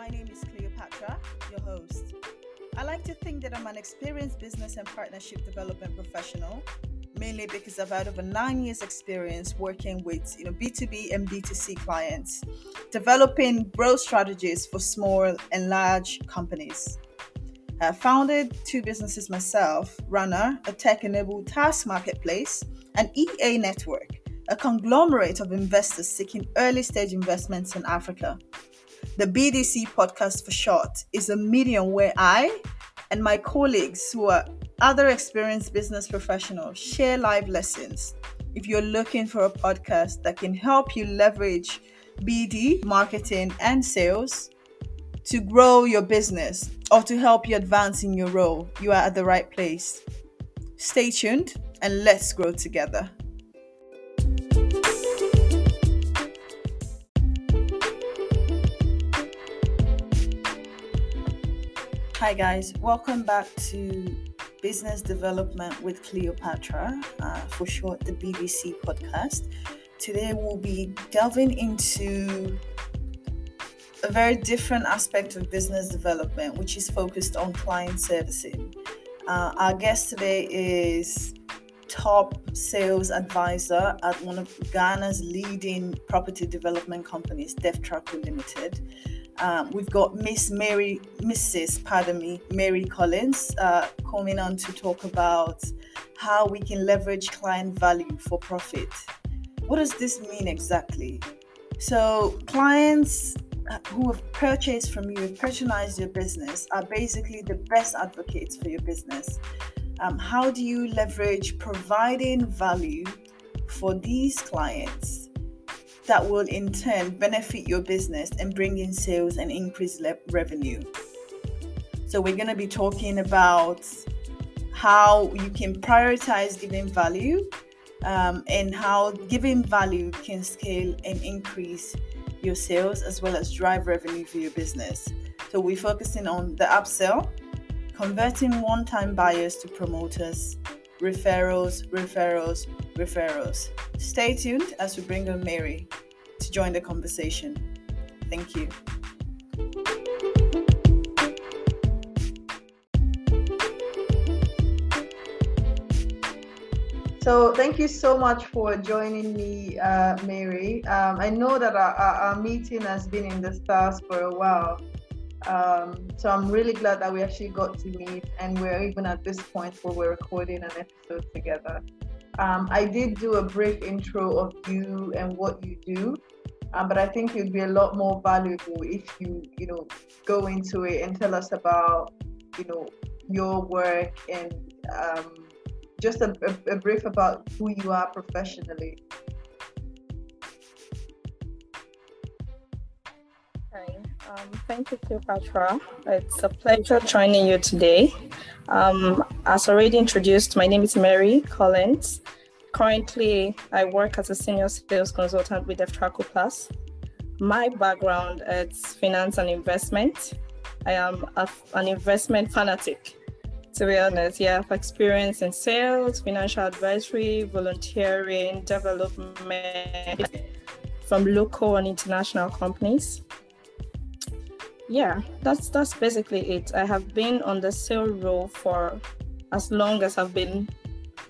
My name is Cleopatra, your host. I like to think that I'm an experienced business and partnership development professional, mainly because I've had over 9 years experience working with B2B and B2C clients, developing growth strategies for small and large companies. I founded two businesses myself, Runner, a tech-enabled task marketplace, and EA Network, a conglomerate of investors seeking early-stage investments in Africa. The BDC Podcast for short is a medium where I and my colleagues who are other experienced business professionals share life lessons. If you're looking for a podcast that can help you leverage BD, marketing, and sales to grow your business or to help you advance in your role, you are at the right place. Stay tuned and let's grow together. Hi guys, welcome back to Business Development with Cleopatra, for short the BDC Podcast. Today we'll be delving into a very different aspect of business development, which is focused on client servicing. Our guest today is top sales advisor at one of Ghana's leading property development companies, Devtraco Limited. We've got Mary Collins coming on to talk about how we can leverage client value for profit. What does this mean exactly? So clients who have purchased from you, have patronized your business, are basically the best advocates for your business. How do you leverage providing value for these clients that will in turn benefit your business and bring in sales and increase revenue? So we're going to be talking about how you can prioritize giving value and how giving value can scale and increase your sales as well as drive revenue for your business. So we're focusing on the upsell, converting one-time buyers to promoters, referrals. Stay tuned as we bring on Mary to join the conversation. Thank you. So thank you so much for joining me, Mary. I know that our meeting has been in the stars for a while. So I'm really glad that we actually got to meet, and we're even at this point where we're recording an episode together. I did do a brief intro of you and what you do, but I think it would be a lot more valuable if you go into it and tell us about, your work and just a brief about who you are professionally. Thank you, Cleopatra. It's a pleasure joining you today. As already introduced, my name is Mary Collins. Currently, I work as a senior sales consultant with Devtraco Plus. My background is finance and investment. I am an investment fanatic, to be honest. Yeah, I have experience in sales, financial advisory, volunteering, development from local and international companies. Yeah, that's basically it. I have been on the sales role for as long as I've been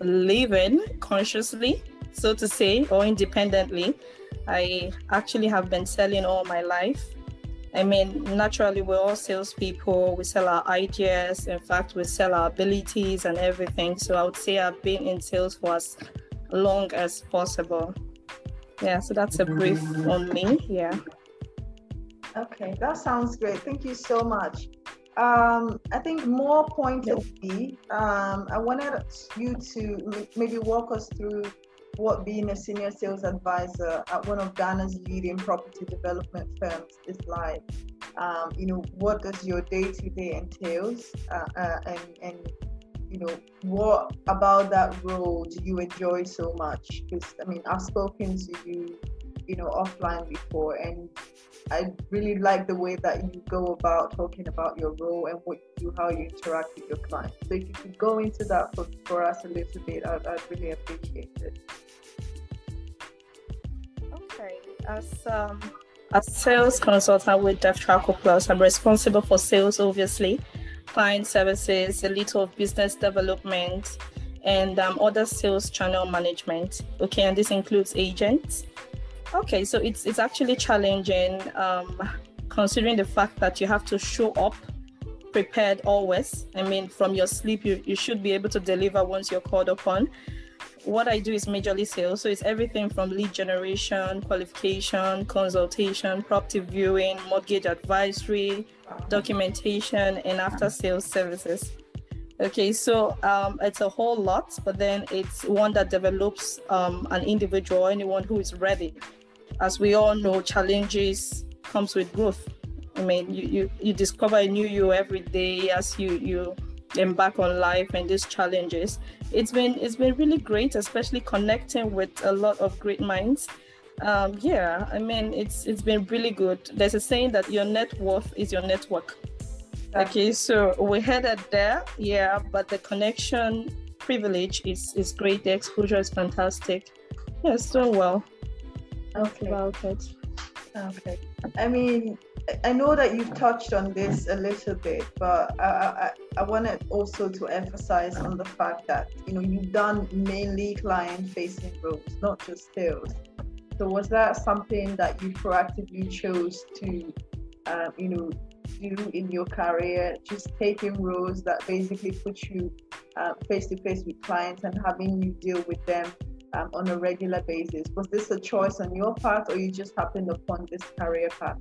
living consciously, so to say, or independently. I actually have been selling all my life. I mean, naturally, we're all salespeople. We sell our ideas. In fact, we sell our abilities and everything. So I would say I've been in sales for as long as possible. Yeah, so that's a brief on me. Yeah. Okay, that sounds great. Thank you so much. I think more pointedly, I wanted you to maybe walk us through what being a senior sales advisor at one of Ghana's leading property development firms is like. What does your day-to-day entails, and what about that role do you enjoy so much? Because I mean, I've spoken to you, offline before, and I really like the way that you go about talking about your role and what you do, how you interact with your clients. So if you could go into that for us a little bit, I'd really appreciate it. Okay, as a sales consultant with Devtraco Plus. I'm responsible for sales, obviously, client services, a little of business development, and other sales channel management. Okay, and this includes agents. Okay, so it's actually challenging, considering the fact that you have to show up prepared always. I mean, from your sleep, you should be able to deliver once you're called upon. What I do is majorly sales. So it's everything from lead generation, qualification, consultation, property viewing, mortgage advisory, documentation, and after sales services. Okay, so it's a whole lot, but then it's one that develops an individual, anyone who is ready. As we all know, challenges comes with growth. I mean, you discover a new you every day as you embark on life and these challenges. It's been really great, especially connecting with a lot of great minds. Yeah, I mean, it's been really good. There's a saying that your net worth is your network. Okay, so we headed there, yeah, but the connection privilege is great. The exposure is fantastic. Yeah, it's doing well. Okay. Wow, okay. I mean, I know that you've touched on this a little bit, but I wanted also to emphasize on the fact that, you know, you've done mainly client-facing roles, not just sales. So was that something that you proactively chose to, you know, do in your career, just taking roles that basically put you face to face with clients and having you deal with them on a regular basis? Was this a choice on your part, or you just happened upon this career path?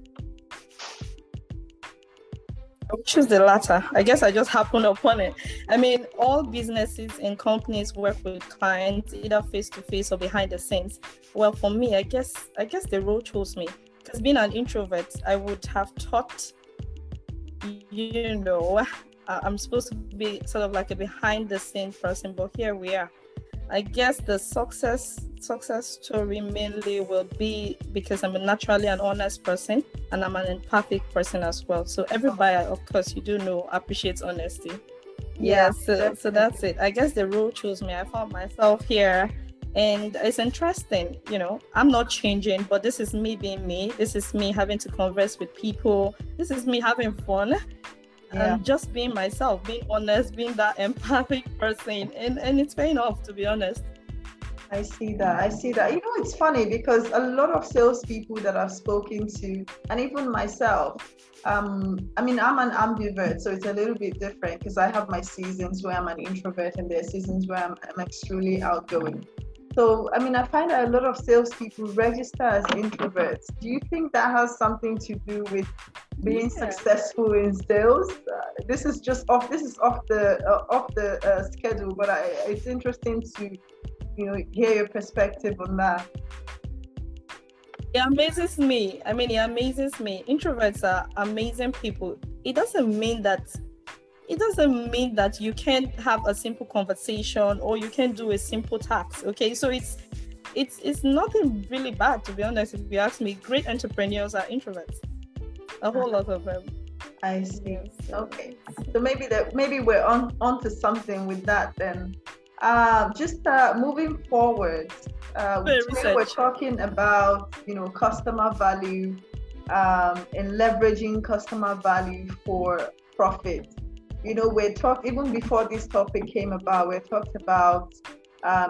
I would choose the latter. I guess I just happened upon it. I mean, all businesses and companies work with clients either face to face or behind the scenes. Well, for me, I guess the role chose me, because being an introvert, I would have thought, you know, I'm supposed to be sort of like a behind the scenes person, but here we are. I guess the success story mainly will be because I'm naturally an honest person, and I'm an empathic person as well. So everybody, of course, you do know, appreciates honesty. Yeah, so that's it. I guess the role chose me. I found myself here, and it's interesting, you know, I'm not changing, but this is me being me. This is me having to converse with people. This is me having fun. Yeah. And just being myself, being honest, being that empathic person. And it's paying off, to be honest. I see that. You know, it's funny because a lot of salespeople that I've spoken to, and even myself, I mean, I'm an ambivert, so it's a little bit different because I have my seasons where I'm an introvert and there are seasons where I'm extremely outgoing. So, I mean, I find that a lot of salespeople register as introverts. Do you think that has something to do with being successful in sales? This is off the schedule, but it's interesting to, you know, hear your perspective on that. It amazes me. I mean, it amazes me. Introverts are amazing people. It doesn't mean that you can't have a simple conversation or you can do a simple task. Okay, so it's nothing really bad, to be honest. If you ask me, great entrepreneurs are introverts. A whole lot of them. I see. Okay, so maybe we're onto something with that then. Just moving forward, we're talking about, you know, customer value and leveraging customer value for profit. You know, we talked, even before this topic came about, we talked about,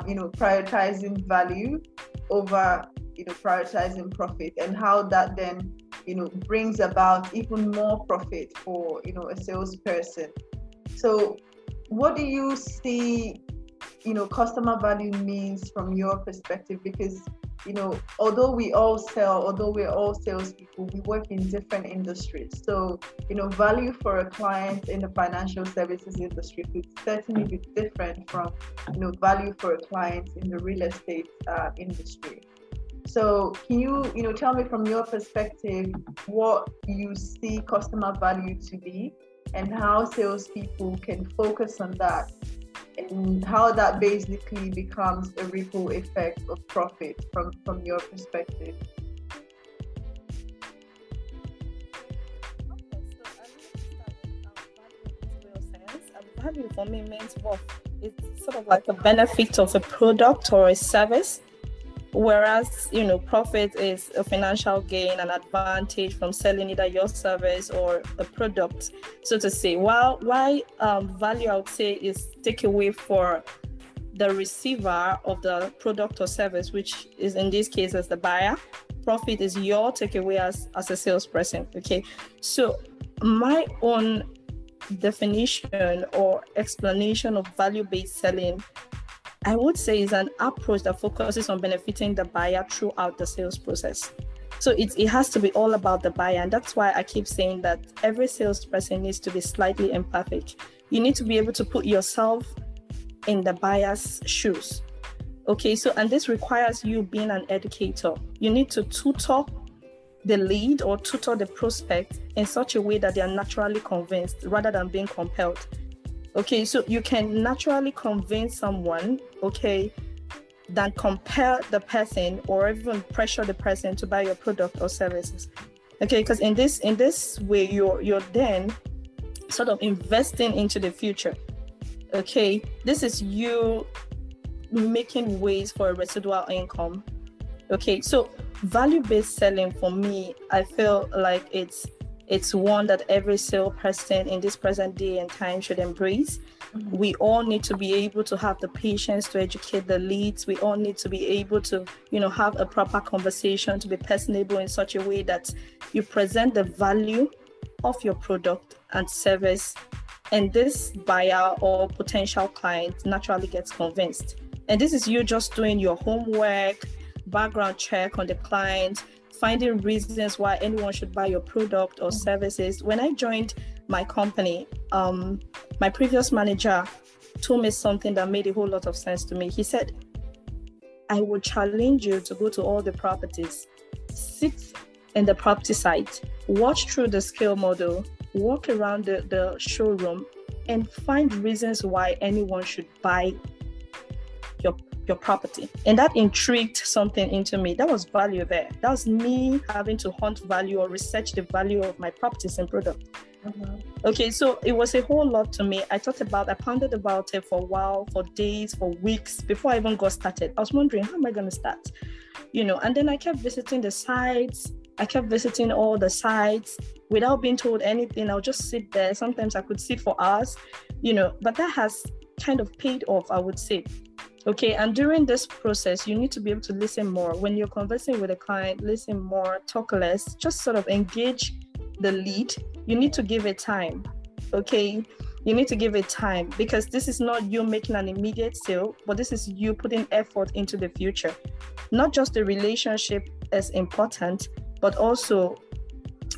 you know, prioritizing value over, you know, prioritizing profit, and how that then, you know, brings about even more profit for, you know, a salesperson. So what do you see, you know, customer value means from your perspective? Because, you know, although we're all salespeople, we work in different industries. So, you know, value for a client in the financial services industry could certainly be different from, you know, value for a client in the real estate industry. So can you know, tell me from your perspective what you see customer value to be, and how salespeople can focus on that, and how that basically becomes a ripple effect of profit from your perspective? Value for me means worth. It's sort of like a benefit of a product or a service. Whereas, you know, profit is a financial gain, an advantage from selling either your service or a product, so to say. While value, I would say, is takeaway for the receiver of the product or service, which is in this case as the buyer. Profit is your takeaway as a salesperson, okay? So my own definition or explanation of value-based selling, I would say, is an approach that focuses on benefiting the buyer throughout the sales process. So it has to be all about the buyer. And that's why I keep saying that every salesperson needs to be slightly empathic. You need to be able to put yourself in the buyer's shoes. Okay, so, and this requires you being an educator. You need to tutor the lead or tutor the prospect in such a way that they are naturally convinced rather than being compelled. Okay, so you can naturally convince someone, okay, than compel the person or even pressure the person to buy your product or services. Okay, because in this way, you're then sort of investing into the future. Okay, this is you making ways for a residual income. Okay, so value-based selling for me, I feel like it's one that every salesperson in this present day and time should embrace. Mm-hmm. We all need to be able to have the patience to educate the leads. We all need to be able to, you know, have a proper conversation, to be personable in such a way that you present the value of your product and service, and this buyer or potential client naturally gets convinced. And this is you just doing your homework, background check on the client, finding reasons why anyone should buy your product or services. When I joined my company, my previous manager told me something that made a whole lot of sense to me. He said, I would challenge you to go to all the properties, sit in the property site, watch through the scale model, walk around the showroom, and find reasons why anyone should buy your property. And that intrigued something into me. That was value there. That was me having to hunt value or research the value of my properties and product. Mm-hmm. Okay, so it was a whole lot to me. I pondered about it for a while, for days, for weeks, before I even got started. I was wondering, how am I going to start? You know, and then I kept visiting the sites. I kept visiting all the sites without being told anything. I'll just sit there. Sometimes I could sit for hours, you know, but that has kind of paid off, I would say. Okay, and during this process, you need to be able to listen more. When you're conversing with a client, listen more, talk less, just sort of engage the lead. You need to give it time, okay? You need to give it time, because this is not you making an immediate sale, but this is you putting effort into the future. Not just the relationship is important, but also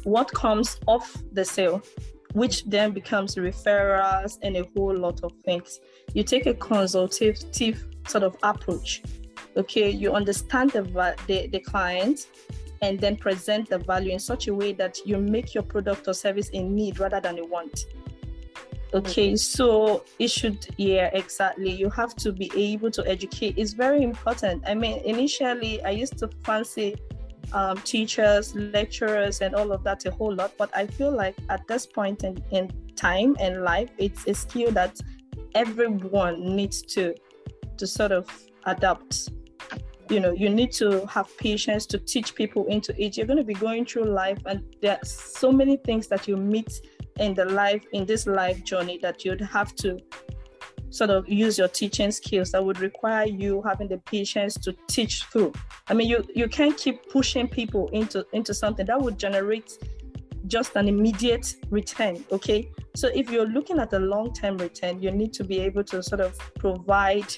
what comes off the sale, which then becomes referrals and a whole lot of things. You take a consultative sort of approach, okay? You understand the client and then present the value in such a way that you make your product or service a need rather than a want. Okay, mm-hmm. So it should, yeah, exactly. You have to be able to educate. It's very important. I mean, initially, I used to fancy teachers, lecturers, and all of that a whole lot. But I feel like at this point in time and life, it's a skill that everyone needs to sort of adapt. You know, you need to have patience to teach people into it. You're going to be going through life, and there are so many things that you meet in this life journey that you'd have to sort of use your teaching skills that would require you having the patience to teach through. I mean, you can't keep pushing people into something that would generate just an immediate return, okay? So if you're looking at a long-term return, you need to be able to sort of provide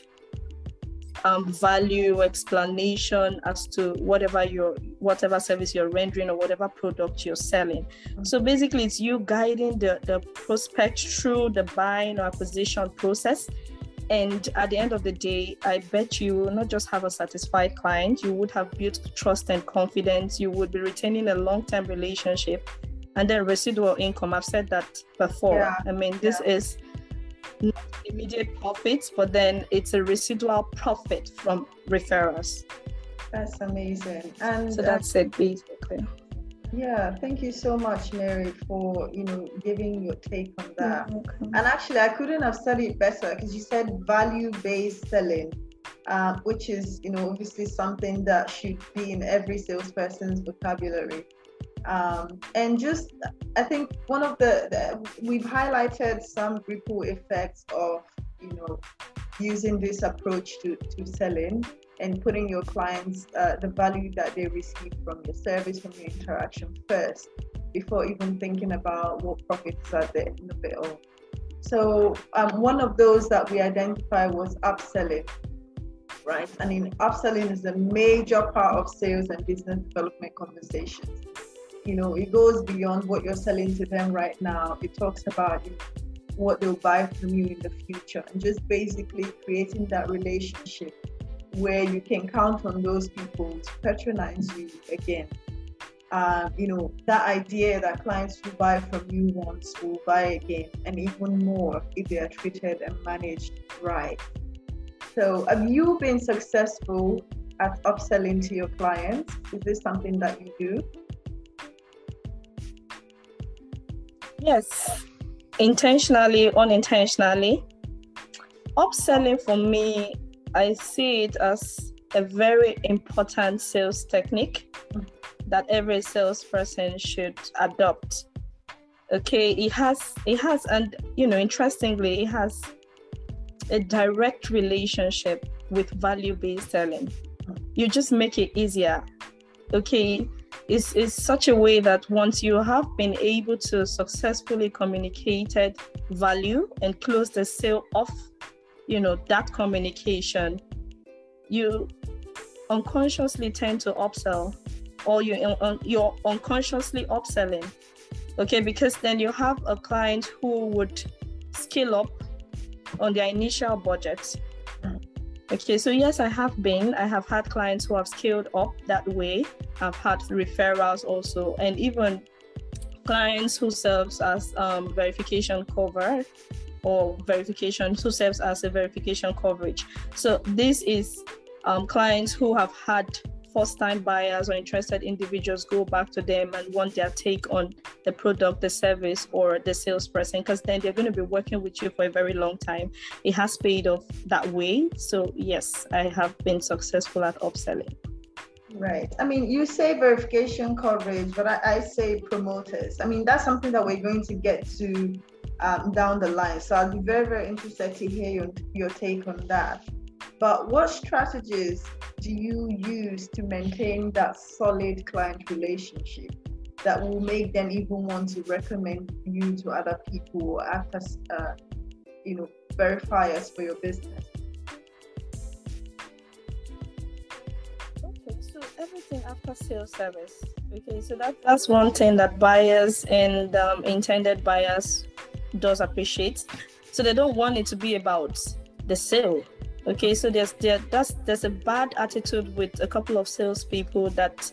value, explanation as to whatever service you're rendering or whatever product you're selling. Mm-hmm. So basically, it's you guiding the prospect through the buying or acquisition process. And at the end of the day, I bet you will not just have a satisfied client, you would have built trust and confidence. You would be retaining a long-term relationship, and then residual income. I've said that before. Yeah. I mean, this is not immediate profits, but then it's a residual profit from referrals. That's amazing. And so that's it, basically. Yeah, thank you so much, Mary, for, you know, giving your take on that. Okay. And actually, I couldn't have said it better, because you said value-based selling. which is, you know, obviously something that should be in every salesperson's vocabulary. And just, I think one of the we've highlighted some ripple effects of, you know, using this approach to selling and putting your clients, the value that they receive from your service, from your interaction first, before even thinking about what profits are at the end of it all. So one of those that we identify was upselling, right? I mean, upselling is a major part of sales and business development conversations. You know, it goes beyond what you're selling to them right now. It talks about, you know, what they'll buy from you in the future, and just basically creating that relationship where you can count on those people to patronize you again. You know, that idea that clients who buy from you once will buy again, and even more if they are treated and managed right. So have you been successful at upselling to your clients? Is this something that you do? Yes, intentionally, unintentionally. Upselling for me, I see it as a very important sales technique that every salesperson should adopt. Okay, it has, and you know, interestingly, it has a direct relationship with value-based selling. You just make it easier. Okay, it's such a way that once you have been able to successfully communicate value and close the sale off, you know, that communication, you unconsciously tend to upsell, or you're unconsciously upselling. Okay, because then you have a client who would scale up on their initial budget. Okay, so yes, I have had clients who have scaled up that way. I've had referrals also, and even clients who serves as verification cover, or verification who serves as a verification coverage. So this is clients who have had first-time buyers or interested individuals go back to them and want their take on the product, the service, or the salesperson, because then they're going to be working with you for a very long time. It has paid off that way. So yes, I have been successful at upselling. Right. I mean, you say verification coverage, but I say promoters. I mean, that's something that we're going to get to down the line. So I'll be very, very interested to hear your take on that. But what strategies do you use to maintain that solid client relationship that will make them even want to recommend you to other people after, you know, verifiers for your business? Okay, so everything after sales service. Okay, so that's one thing that buyers and intended buyers does appreciate. So they don't want it to be about the sale. Okay, so there's a bad attitude with a couple of salespeople that,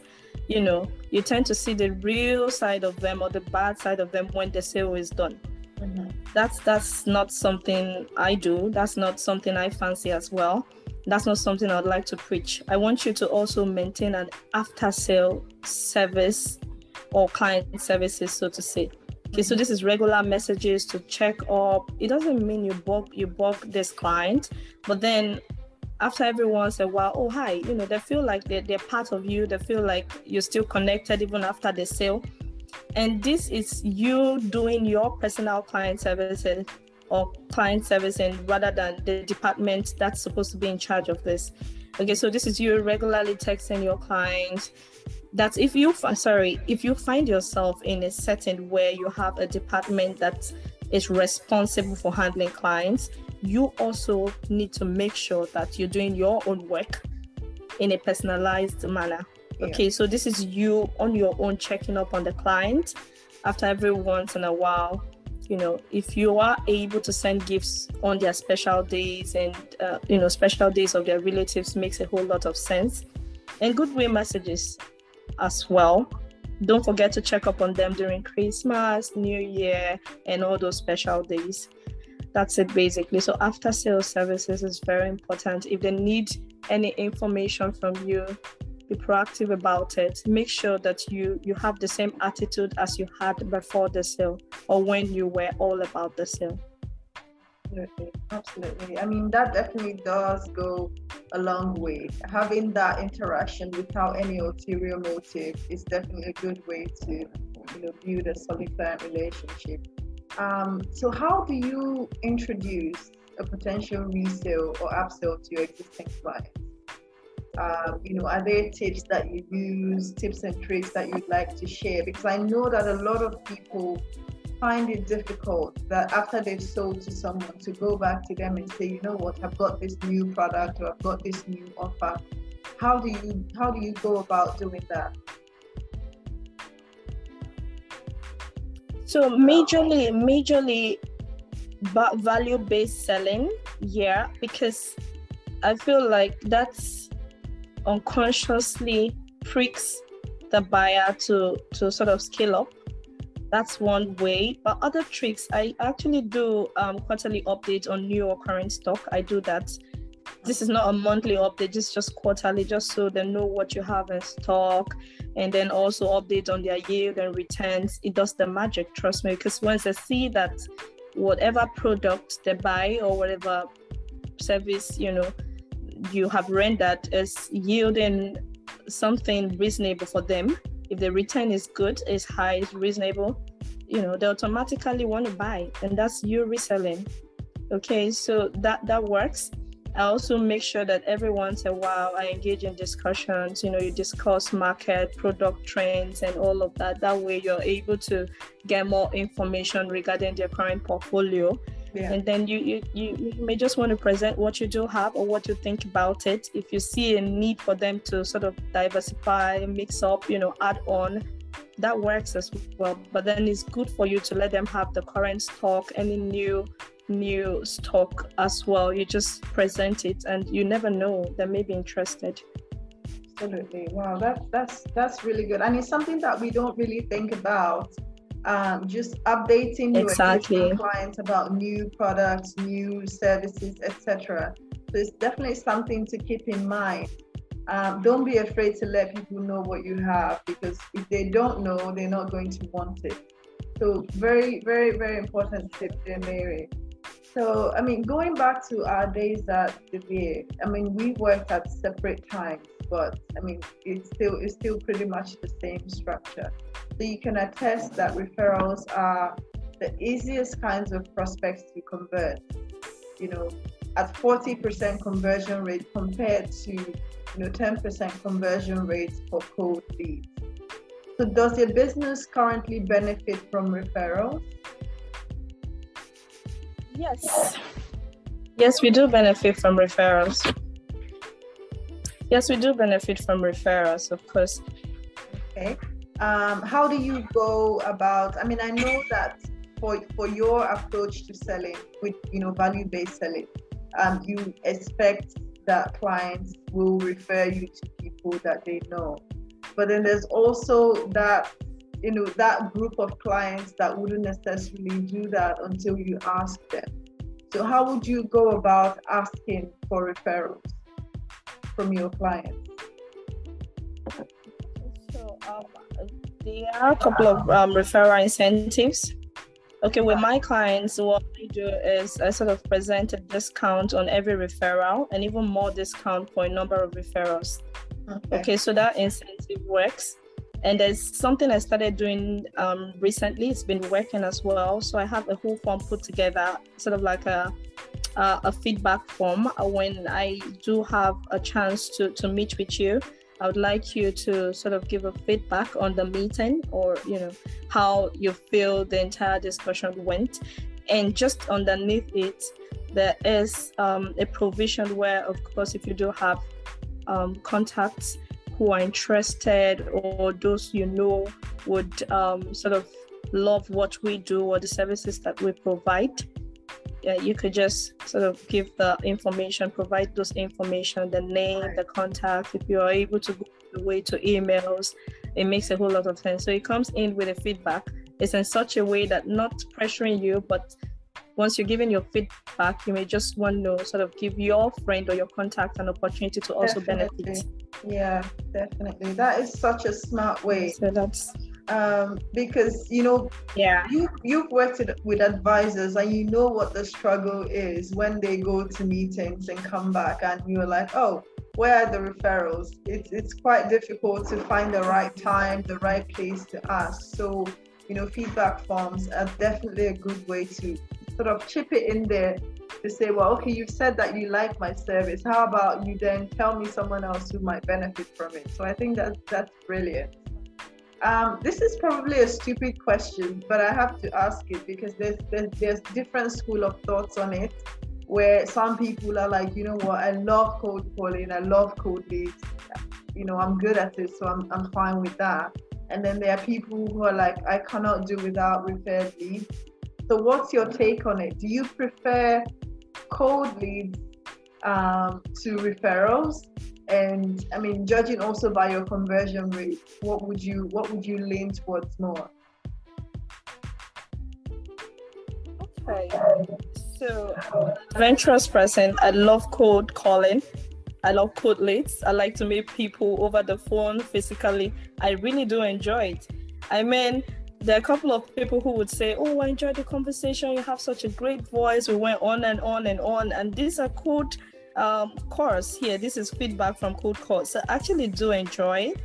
you know, you tend to see the real side of them, or the bad side of them, when the sale is done. Mm-hmm. That's not something I do. That's not something I fancy as well. That's not something I'd like to preach. I want you to also maintain an after-sale service, or client services, so to say. Okay, so this is regular messages to check up. It doesn't mean you book this client, but then after every once in a while, oh hi, you know, they feel like they're part of you. They feel like you're still connected even after the sale. And this is you doing your personal client services, or client servicing, rather than the department that's supposed to be in charge of this. Okay, so this is you regularly texting your clients. That if you find yourself in a setting where you have a department that is responsible for handling clients, you also need to make sure that you're doing your own work in a personalized manner. Yeah. Okay, so this is you on your own checking up on the client after every once in a while. You know, if you are able to send gifts on their special days, and you know, special days of their relatives, makes a whole lot of sense. And goodwill messages as well. Don't forget to check up on them during Christmas, New Year, and all those special days. That's it basically. So after sales services is very important. If they need any information from you, be proactive about it. Make sure that you have the same attitude as you had before the sale, or when you were all about the sale. Absolutely. I mean, that definitely does go a long way. Having that interaction without any ulterior motive is definitely a good way to, you know, build a solid client relationship. So how do you introduce a potential resale or upsell to your existing clients? You know, are there tips that you use, tips and tricks that you'd like to share? Because I know that a lot of people find it difficult that after they've sold to someone to go back to them and say, you know what, I've got this new product or I've got this new offer. How do you go about doing that? So majorly value-based selling, yeah, because I feel like that's unconsciously pricks the buyer to sort of scale up. That's one way. But other tricks, I actually do quarterly updates on new or current stock. I do that. This is not a monthly update, it's just quarterly, just so they know what you have in stock, and then also update on their yield and returns. It does the magic, trust me, because once they see that whatever product they buy or whatever service, you know, you have rendered is yielding something reasonable for them. If the return is good, is high, is reasonable, you know, they automatically want to buy, and that's you reselling. Okay, so that works. I also make sure that every once in a while I engage in discussions, you know, you discuss market, product trends, and all of that. That way you're able to get more information regarding their current portfolio. Yeah. And then you may just want to present what you do have or what you think about it. If you see a need for them to sort of diversify, mix up, you know, add on, that works as well. But then it's good for you to let them have the current stock, any new stock as well. You just present it, and you never know, they may be interested. Absolutely. Wow, that's really good, and it's something that we don't really think about. Just updating your existing clients about new products, new services, etc. So it's definitely something to keep in mind. Don't be afraid to let people know what you have, because if they don't know, they're not going to want it. So very, very, very important tip there, Mary. So, I mean, going back to our days at the VA, I mean, we worked at separate times, but I mean, it's still pretty much the same structure. So you can attest that referrals are the easiest kinds of prospects to convert, you know, at 40% conversion rate compared to, you know, 10% conversion rates for cold leads. So does your business currently benefit from referrals? Yes, we do benefit from referrals. Of course. Okay. How do you go about, I mean, I know that for your approach to selling with, you know, value-based selling, you expect that clients will refer you to people that they know. But then there's also that, you know, that group of clients that wouldn't necessarily do that until you ask them. So how would you go about asking for referrals from your clients? So there are a couple of referral incentives. Okay, with my clients, what I do is I sort of present a discount on every referral, and even more discount for a number of referrals. Okay so that incentive works. And there's something I started doing recently. It's been working as well. So I have a whole form put together, sort of like a feedback form. When I do have a chance to meet with you, I would like you to sort of give a feedback on the meeting, or, you know, how you feel the entire discussion went. And just underneath it, there is a provision where, of course, if you do have contacts who are interested, or those you know would sort of love what we do or the services that we provide, you could just sort of give the information, provide those information, the name, the contact. If you are able to go away to emails, it makes a whole lot of sense. So it comes in with a feedback. It's in such a way that not pressuring you, but once you're giving your feedback, you may just want to sort of give your friend or your contact an opportunity to also benefit. Yeah, definitely. That is such a smart way. So that's because you've worked with advisors and you know what the struggle is when they go to meetings and come back and you're like, oh, where are the referrals? It's quite difficult to find the right time, the right place to ask. So, you know, feedback forms are definitely a good way to sort of chip it in there to say, well, okay, you've said that you like my service. How about you then tell me someone else who might benefit from it? So I think that's brilliant. This is probably a stupid question, but I have to ask it because there's different school of thoughts on it, where some people are like, you know what, I love cold calling, I love cold leads, you know, I'm good at it, so I'm fine with that. And then there are people who are like, I cannot do without referred leads. So what's your take on it? Do you prefer cold leads to referrals? And I mean, judging also by your conversion rate, what would you lean towards more? Okay, so adventurous person, I love cold calling. I love cold leads. I like to meet people over the phone physically. I really do enjoy it. I mean, there are a couple of people who would say, oh, I enjoyed the conversation. You have such a great voice. We went on and on and on. And these are cold calls here. This is feedback from cold calls. So I actually do enjoy it.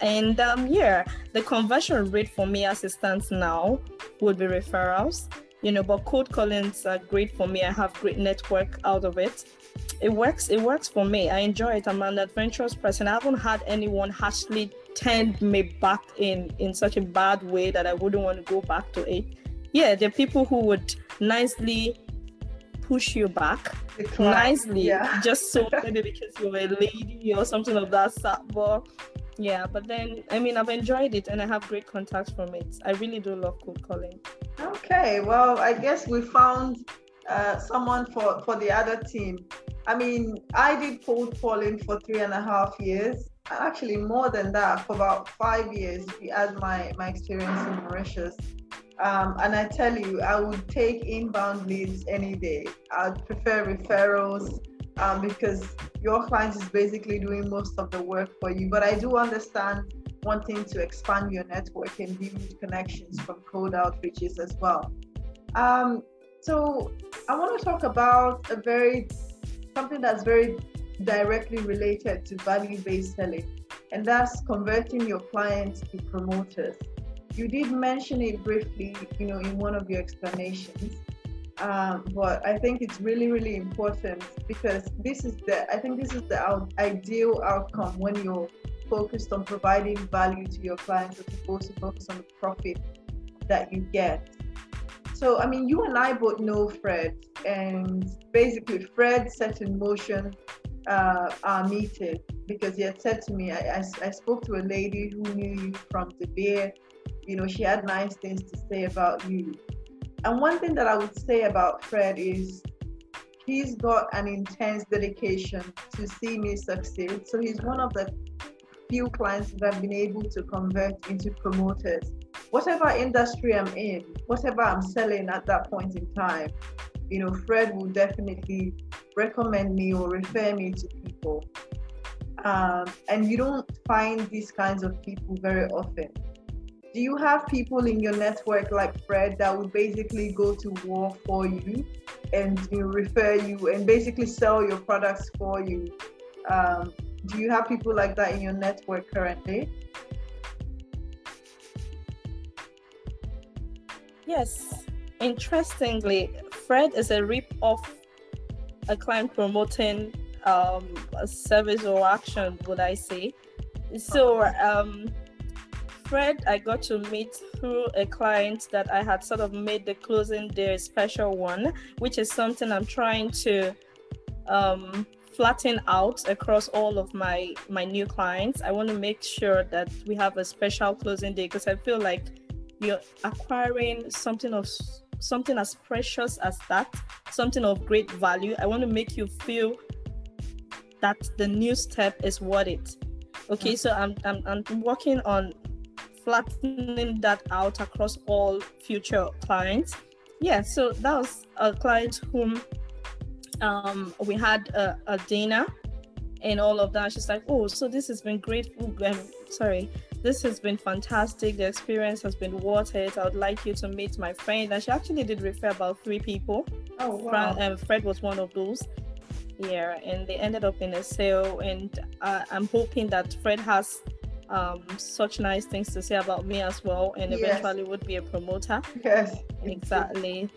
And the conversion rate for me as it stands now would be referrals. You know, but cold callings are great for me. I have great network out of it. It works for me. I enjoy it. I'm an adventurous person. I haven't had anyone harshly turned me back in such a bad way that I wouldn't want to go back to it. Yeah, there are people who would nicely push you back, just so maybe because you're a lady or something of that sort. But then, I mean, I've enjoyed it and I have great contacts from it. I really do love cold calling. Okay, well, I guess we found someone for the other team. I mean, I did cold calling for 3.5 years. Actually, more than that, for about 5 years, if you add my experience in Mauritius. And I tell you, I would take inbound leads any day. I'd prefer referrals because your client is basically doing most of the work for you. But I do understand wanting to expand your network and build connections from cold outreaches as well. So I want to talk about something that's very directly related to value-based selling, and that's converting your clients to promoters. You did mention it briefly, you know, in one of your explanations, but I think it's really, really important because this is the ideal outcome when you're focused on providing value to your clients as opposed to focus on the profit that you get. So, I mean, you and I both know Fred, and basically Fred set in motion our meeting because he had said to me, I spoke to a lady who knew you from the beer. You know, she had nice things to say about you. And one thing that I would say about Fred is he's got an intense dedication to see me succeed. So he's one of the few clients that I've been able to convert into promoters. Whatever industry I'm in, whatever I'm selling at that point in time, you know, Fred will definitely recommend me or refer me to people. And you don't find these kinds of people very often. Do you have people in your network like Fred that would basically go to war for you and refer you and basically sell your products for you? Do you have people like that in your network currently? Yes. Interestingly, Fred is a rip off a client promoting a service or action, would I say. So, Fred, I got to meet through a client that I had sort of made the closing day a special one, which is something I'm trying to flatten out across all of my new clients. I want to make sure that we have a special closing day because I feel like you're acquiring something as precious as that, something of great value. I want to make you feel that the new step is worth it. Okay, so I'm working on flattening that out across all future clients. Yeah, so that was a client whom we had a dinner and all of that. She's like, oh, so this has been great. This has been fantastic. The experience has been worth it. I would like you to meet my friend. And she actually did refer about 3 people. Oh, wow. Fred was one of those. Yeah, and they ended up in a sale. And I'm hoping that Fred has such nice things to say about me as well, and eventually would be a promoter. Yes, exactly.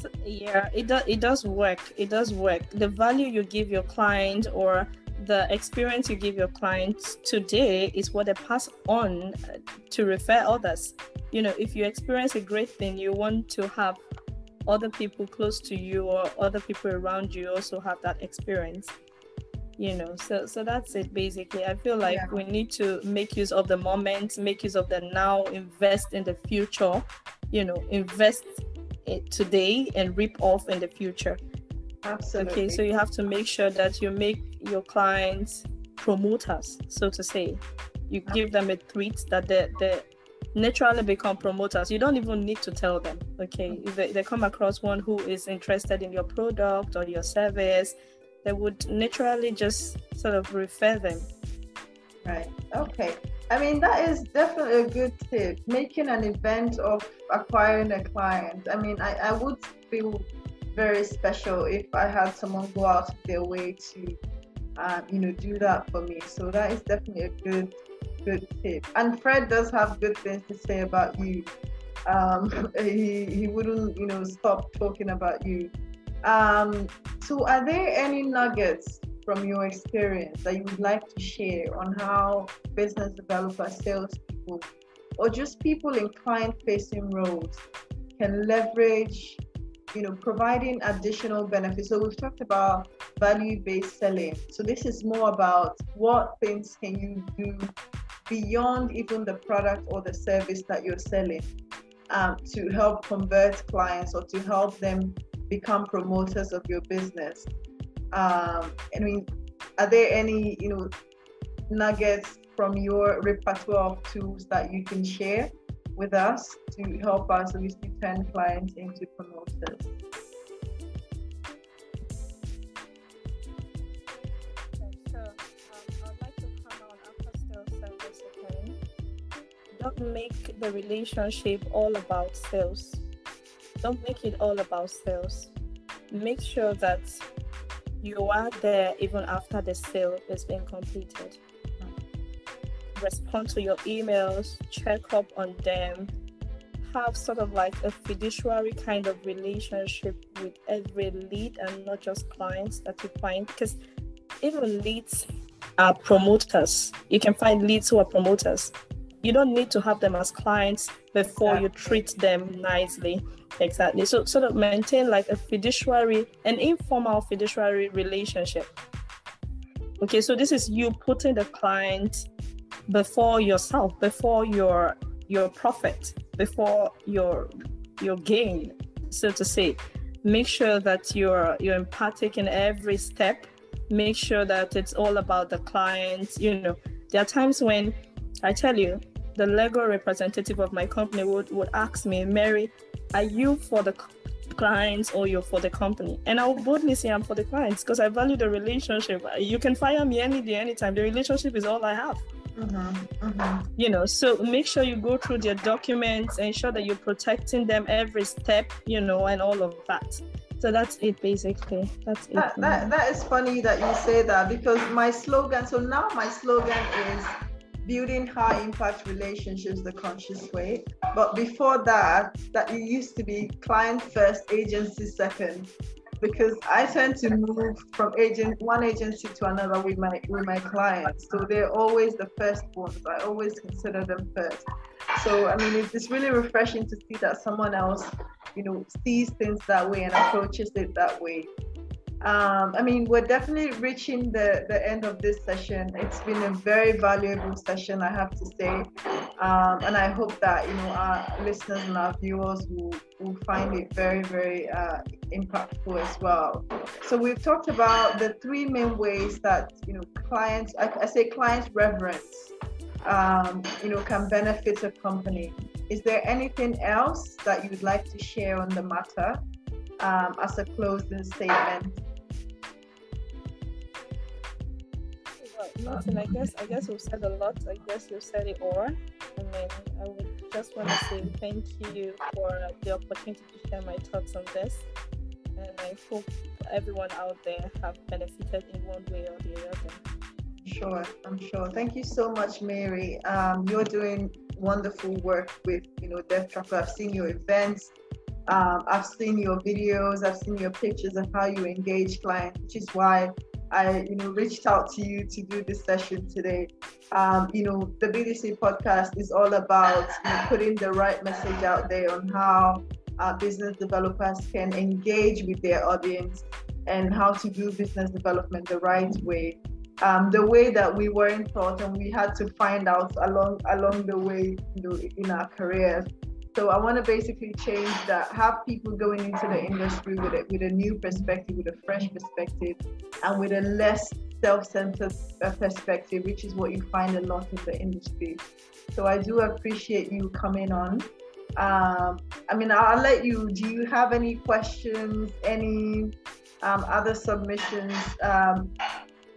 So, yeah, it does work. The value you give your client, or the experience you give your clients today, is what they pass on to refer others. You know, if you experience a great thing, you want to have other people close to you, or other people around you also have that experience. You know, so that's it basically. I feel like we need to make use of the moment, make use of the now, invest in the future, you know, invest it today and rip off in the future. Absolutely. Okay, so you have to make sure that you make your clients promoters, so to say. You give them a treat that they naturally become promoters. You don't even need to tell them, okay? If they come across one who is interested in your product or your service, they would naturally just sort of refer them. Right. Okay. I mean, that is definitely a good tip, making an event of acquiring a client. I mean, I would feel very special if I had someone go out of their way to, you know, do that for me. So that is definitely a good tip. And Fred does have good things to say about you. He wouldn't, you know, stop talking about you. So are there any nuggets from your experience that you would like to share on how business developers, salespeople, or just people in client-facing roles can leverage, you know, providing additional benefits? So we've talked about value-based selling. So this is more about what things can you do beyond even the product or the service that you're selling, to help convert clients or to help them become promoters of your business. I mean, are there any, you know, nuggets from your repertoire of tools that you can share with us to help us obviously turn clients into promoters? Don't make the relationship all about sales. Don't make it all about sales. Make sure that you are there even after the sale has been completed. Respond to your emails, check up on them, have sort of like a fiduciary kind of relationship with every lead and not just clients that you find, because even leads are promoters. You can find leads who are promoters. You don't need to have them as clients before you treat them nicely. Exactly. So sort of maintain like a fiduciary, an informal fiduciary relationship. Okay, so this is you putting the client before yourself, before your profit, before your gain, so to say. Make sure that you're empathic in every step. Make sure that it's all about the client. You know, there are times when I tell you, the legal representative of my company would ask me, Mary, are you for the clients or you're for the company? And I would boldly say I'm for the clients, because I value the relationship. You can fire me any day, anytime. The relationship is all I have. Mm-hmm. Mm-hmm. You know, so make sure you go through their documents, ensure that you're protecting them every step, you know, and all of that. So that's it, basically. That's it. That is funny that you say that, because my slogan, so now my slogan is, building high impact relationships the conscious way. But before that it used to be client first, agency second, because I tend to move from one agency to another with my clients. So they're always the first ones. I always consider them first. So I mean, it's really refreshing to see that someone else, you know, sees things that way and approaches it that way. I mean, we're definitely reaching the end of this session. It's been a very valuable session, I have to say. And I hope that, you know, our listeners and our viewers will find it very, very impactful as well. So we've talked about the 3 main ways that, you know, clients, I say clients reverence, you know, can benefit a company. Is there anything else that you would like to share on the matter as a closing statement? Nothing. I guess we've said a lot. I guess you've said it all. I mean, I would just want to say thank you for the opportunity to share my thoughts on this. And I hope everyone out there have benefited in one way or the other. Sure, I'm sure. Thank you so much, Mary. You're doing wonderful work with, Devtraco. I've seen your events. I've seen your videos. I've seen your pictures of how you engage clients, which is why I, reached out to you to do this session today. The BDC podcast is all about putting the right message out there on how business developers can engage with their audience and how to do business development the right way. The way that we weren't taught and we had to find out along the way, in our careers. So I want to basically change that, have people going into the industry with a new perspective, with a fresh perspective, and with a less self-centered perspective, which is what you find a lot in the industry. So I do appreciate you coming on. I'll let you, do you have any questions, any other submissions?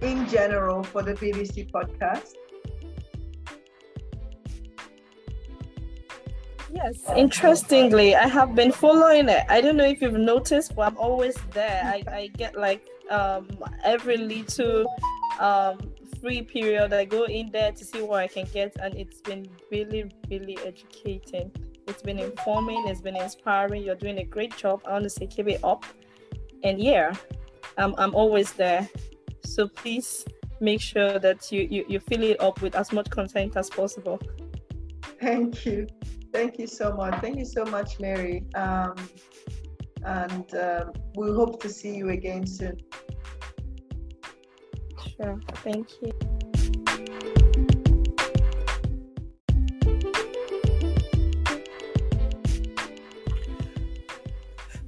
In general for the BDC podcast? Yes, interestingly, I have been following it. I don't know if you've noticed, but I'm always there. I get every little free period, I go in there to see what I can get, and it's been really, really educating. It's been informing, it's been inspiring. You're doing a great job. I want to say keep it up. And yeah, I'm always there. So please make sure that you fill it up with as much content as possible. Thank you. Thank you so much. Thank you so much, Mary. We hope to see you again soon. Sure. Thank you.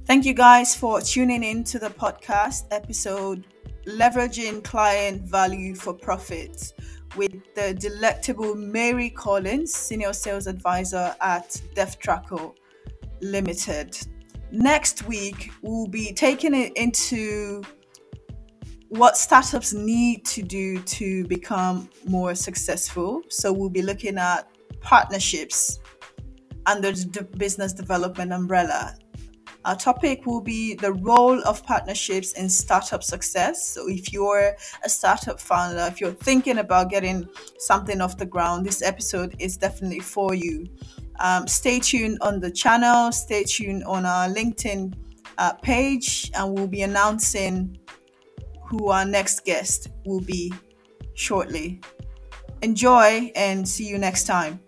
Thank you guys for tuning in to the podcast episode, Leveraging Client Value for Profit, with the delectable Mary Collins, Senior Sales Advisor at Devtraco Limited. Next week, we'll be taking it into what startups need to do to become more successful. So we'll be looking at partnerships under the business development umbrella. Our topic will be the role of partnerships in startup success. So if you're a startup founder, if you're thinking about getting something off the ground, this episode is definitely for you. Stay tuned on the channel, stay tuned on our LinkedIn page, and we'll be announcing who our next guest will be shortly. Enjoy and see you next time.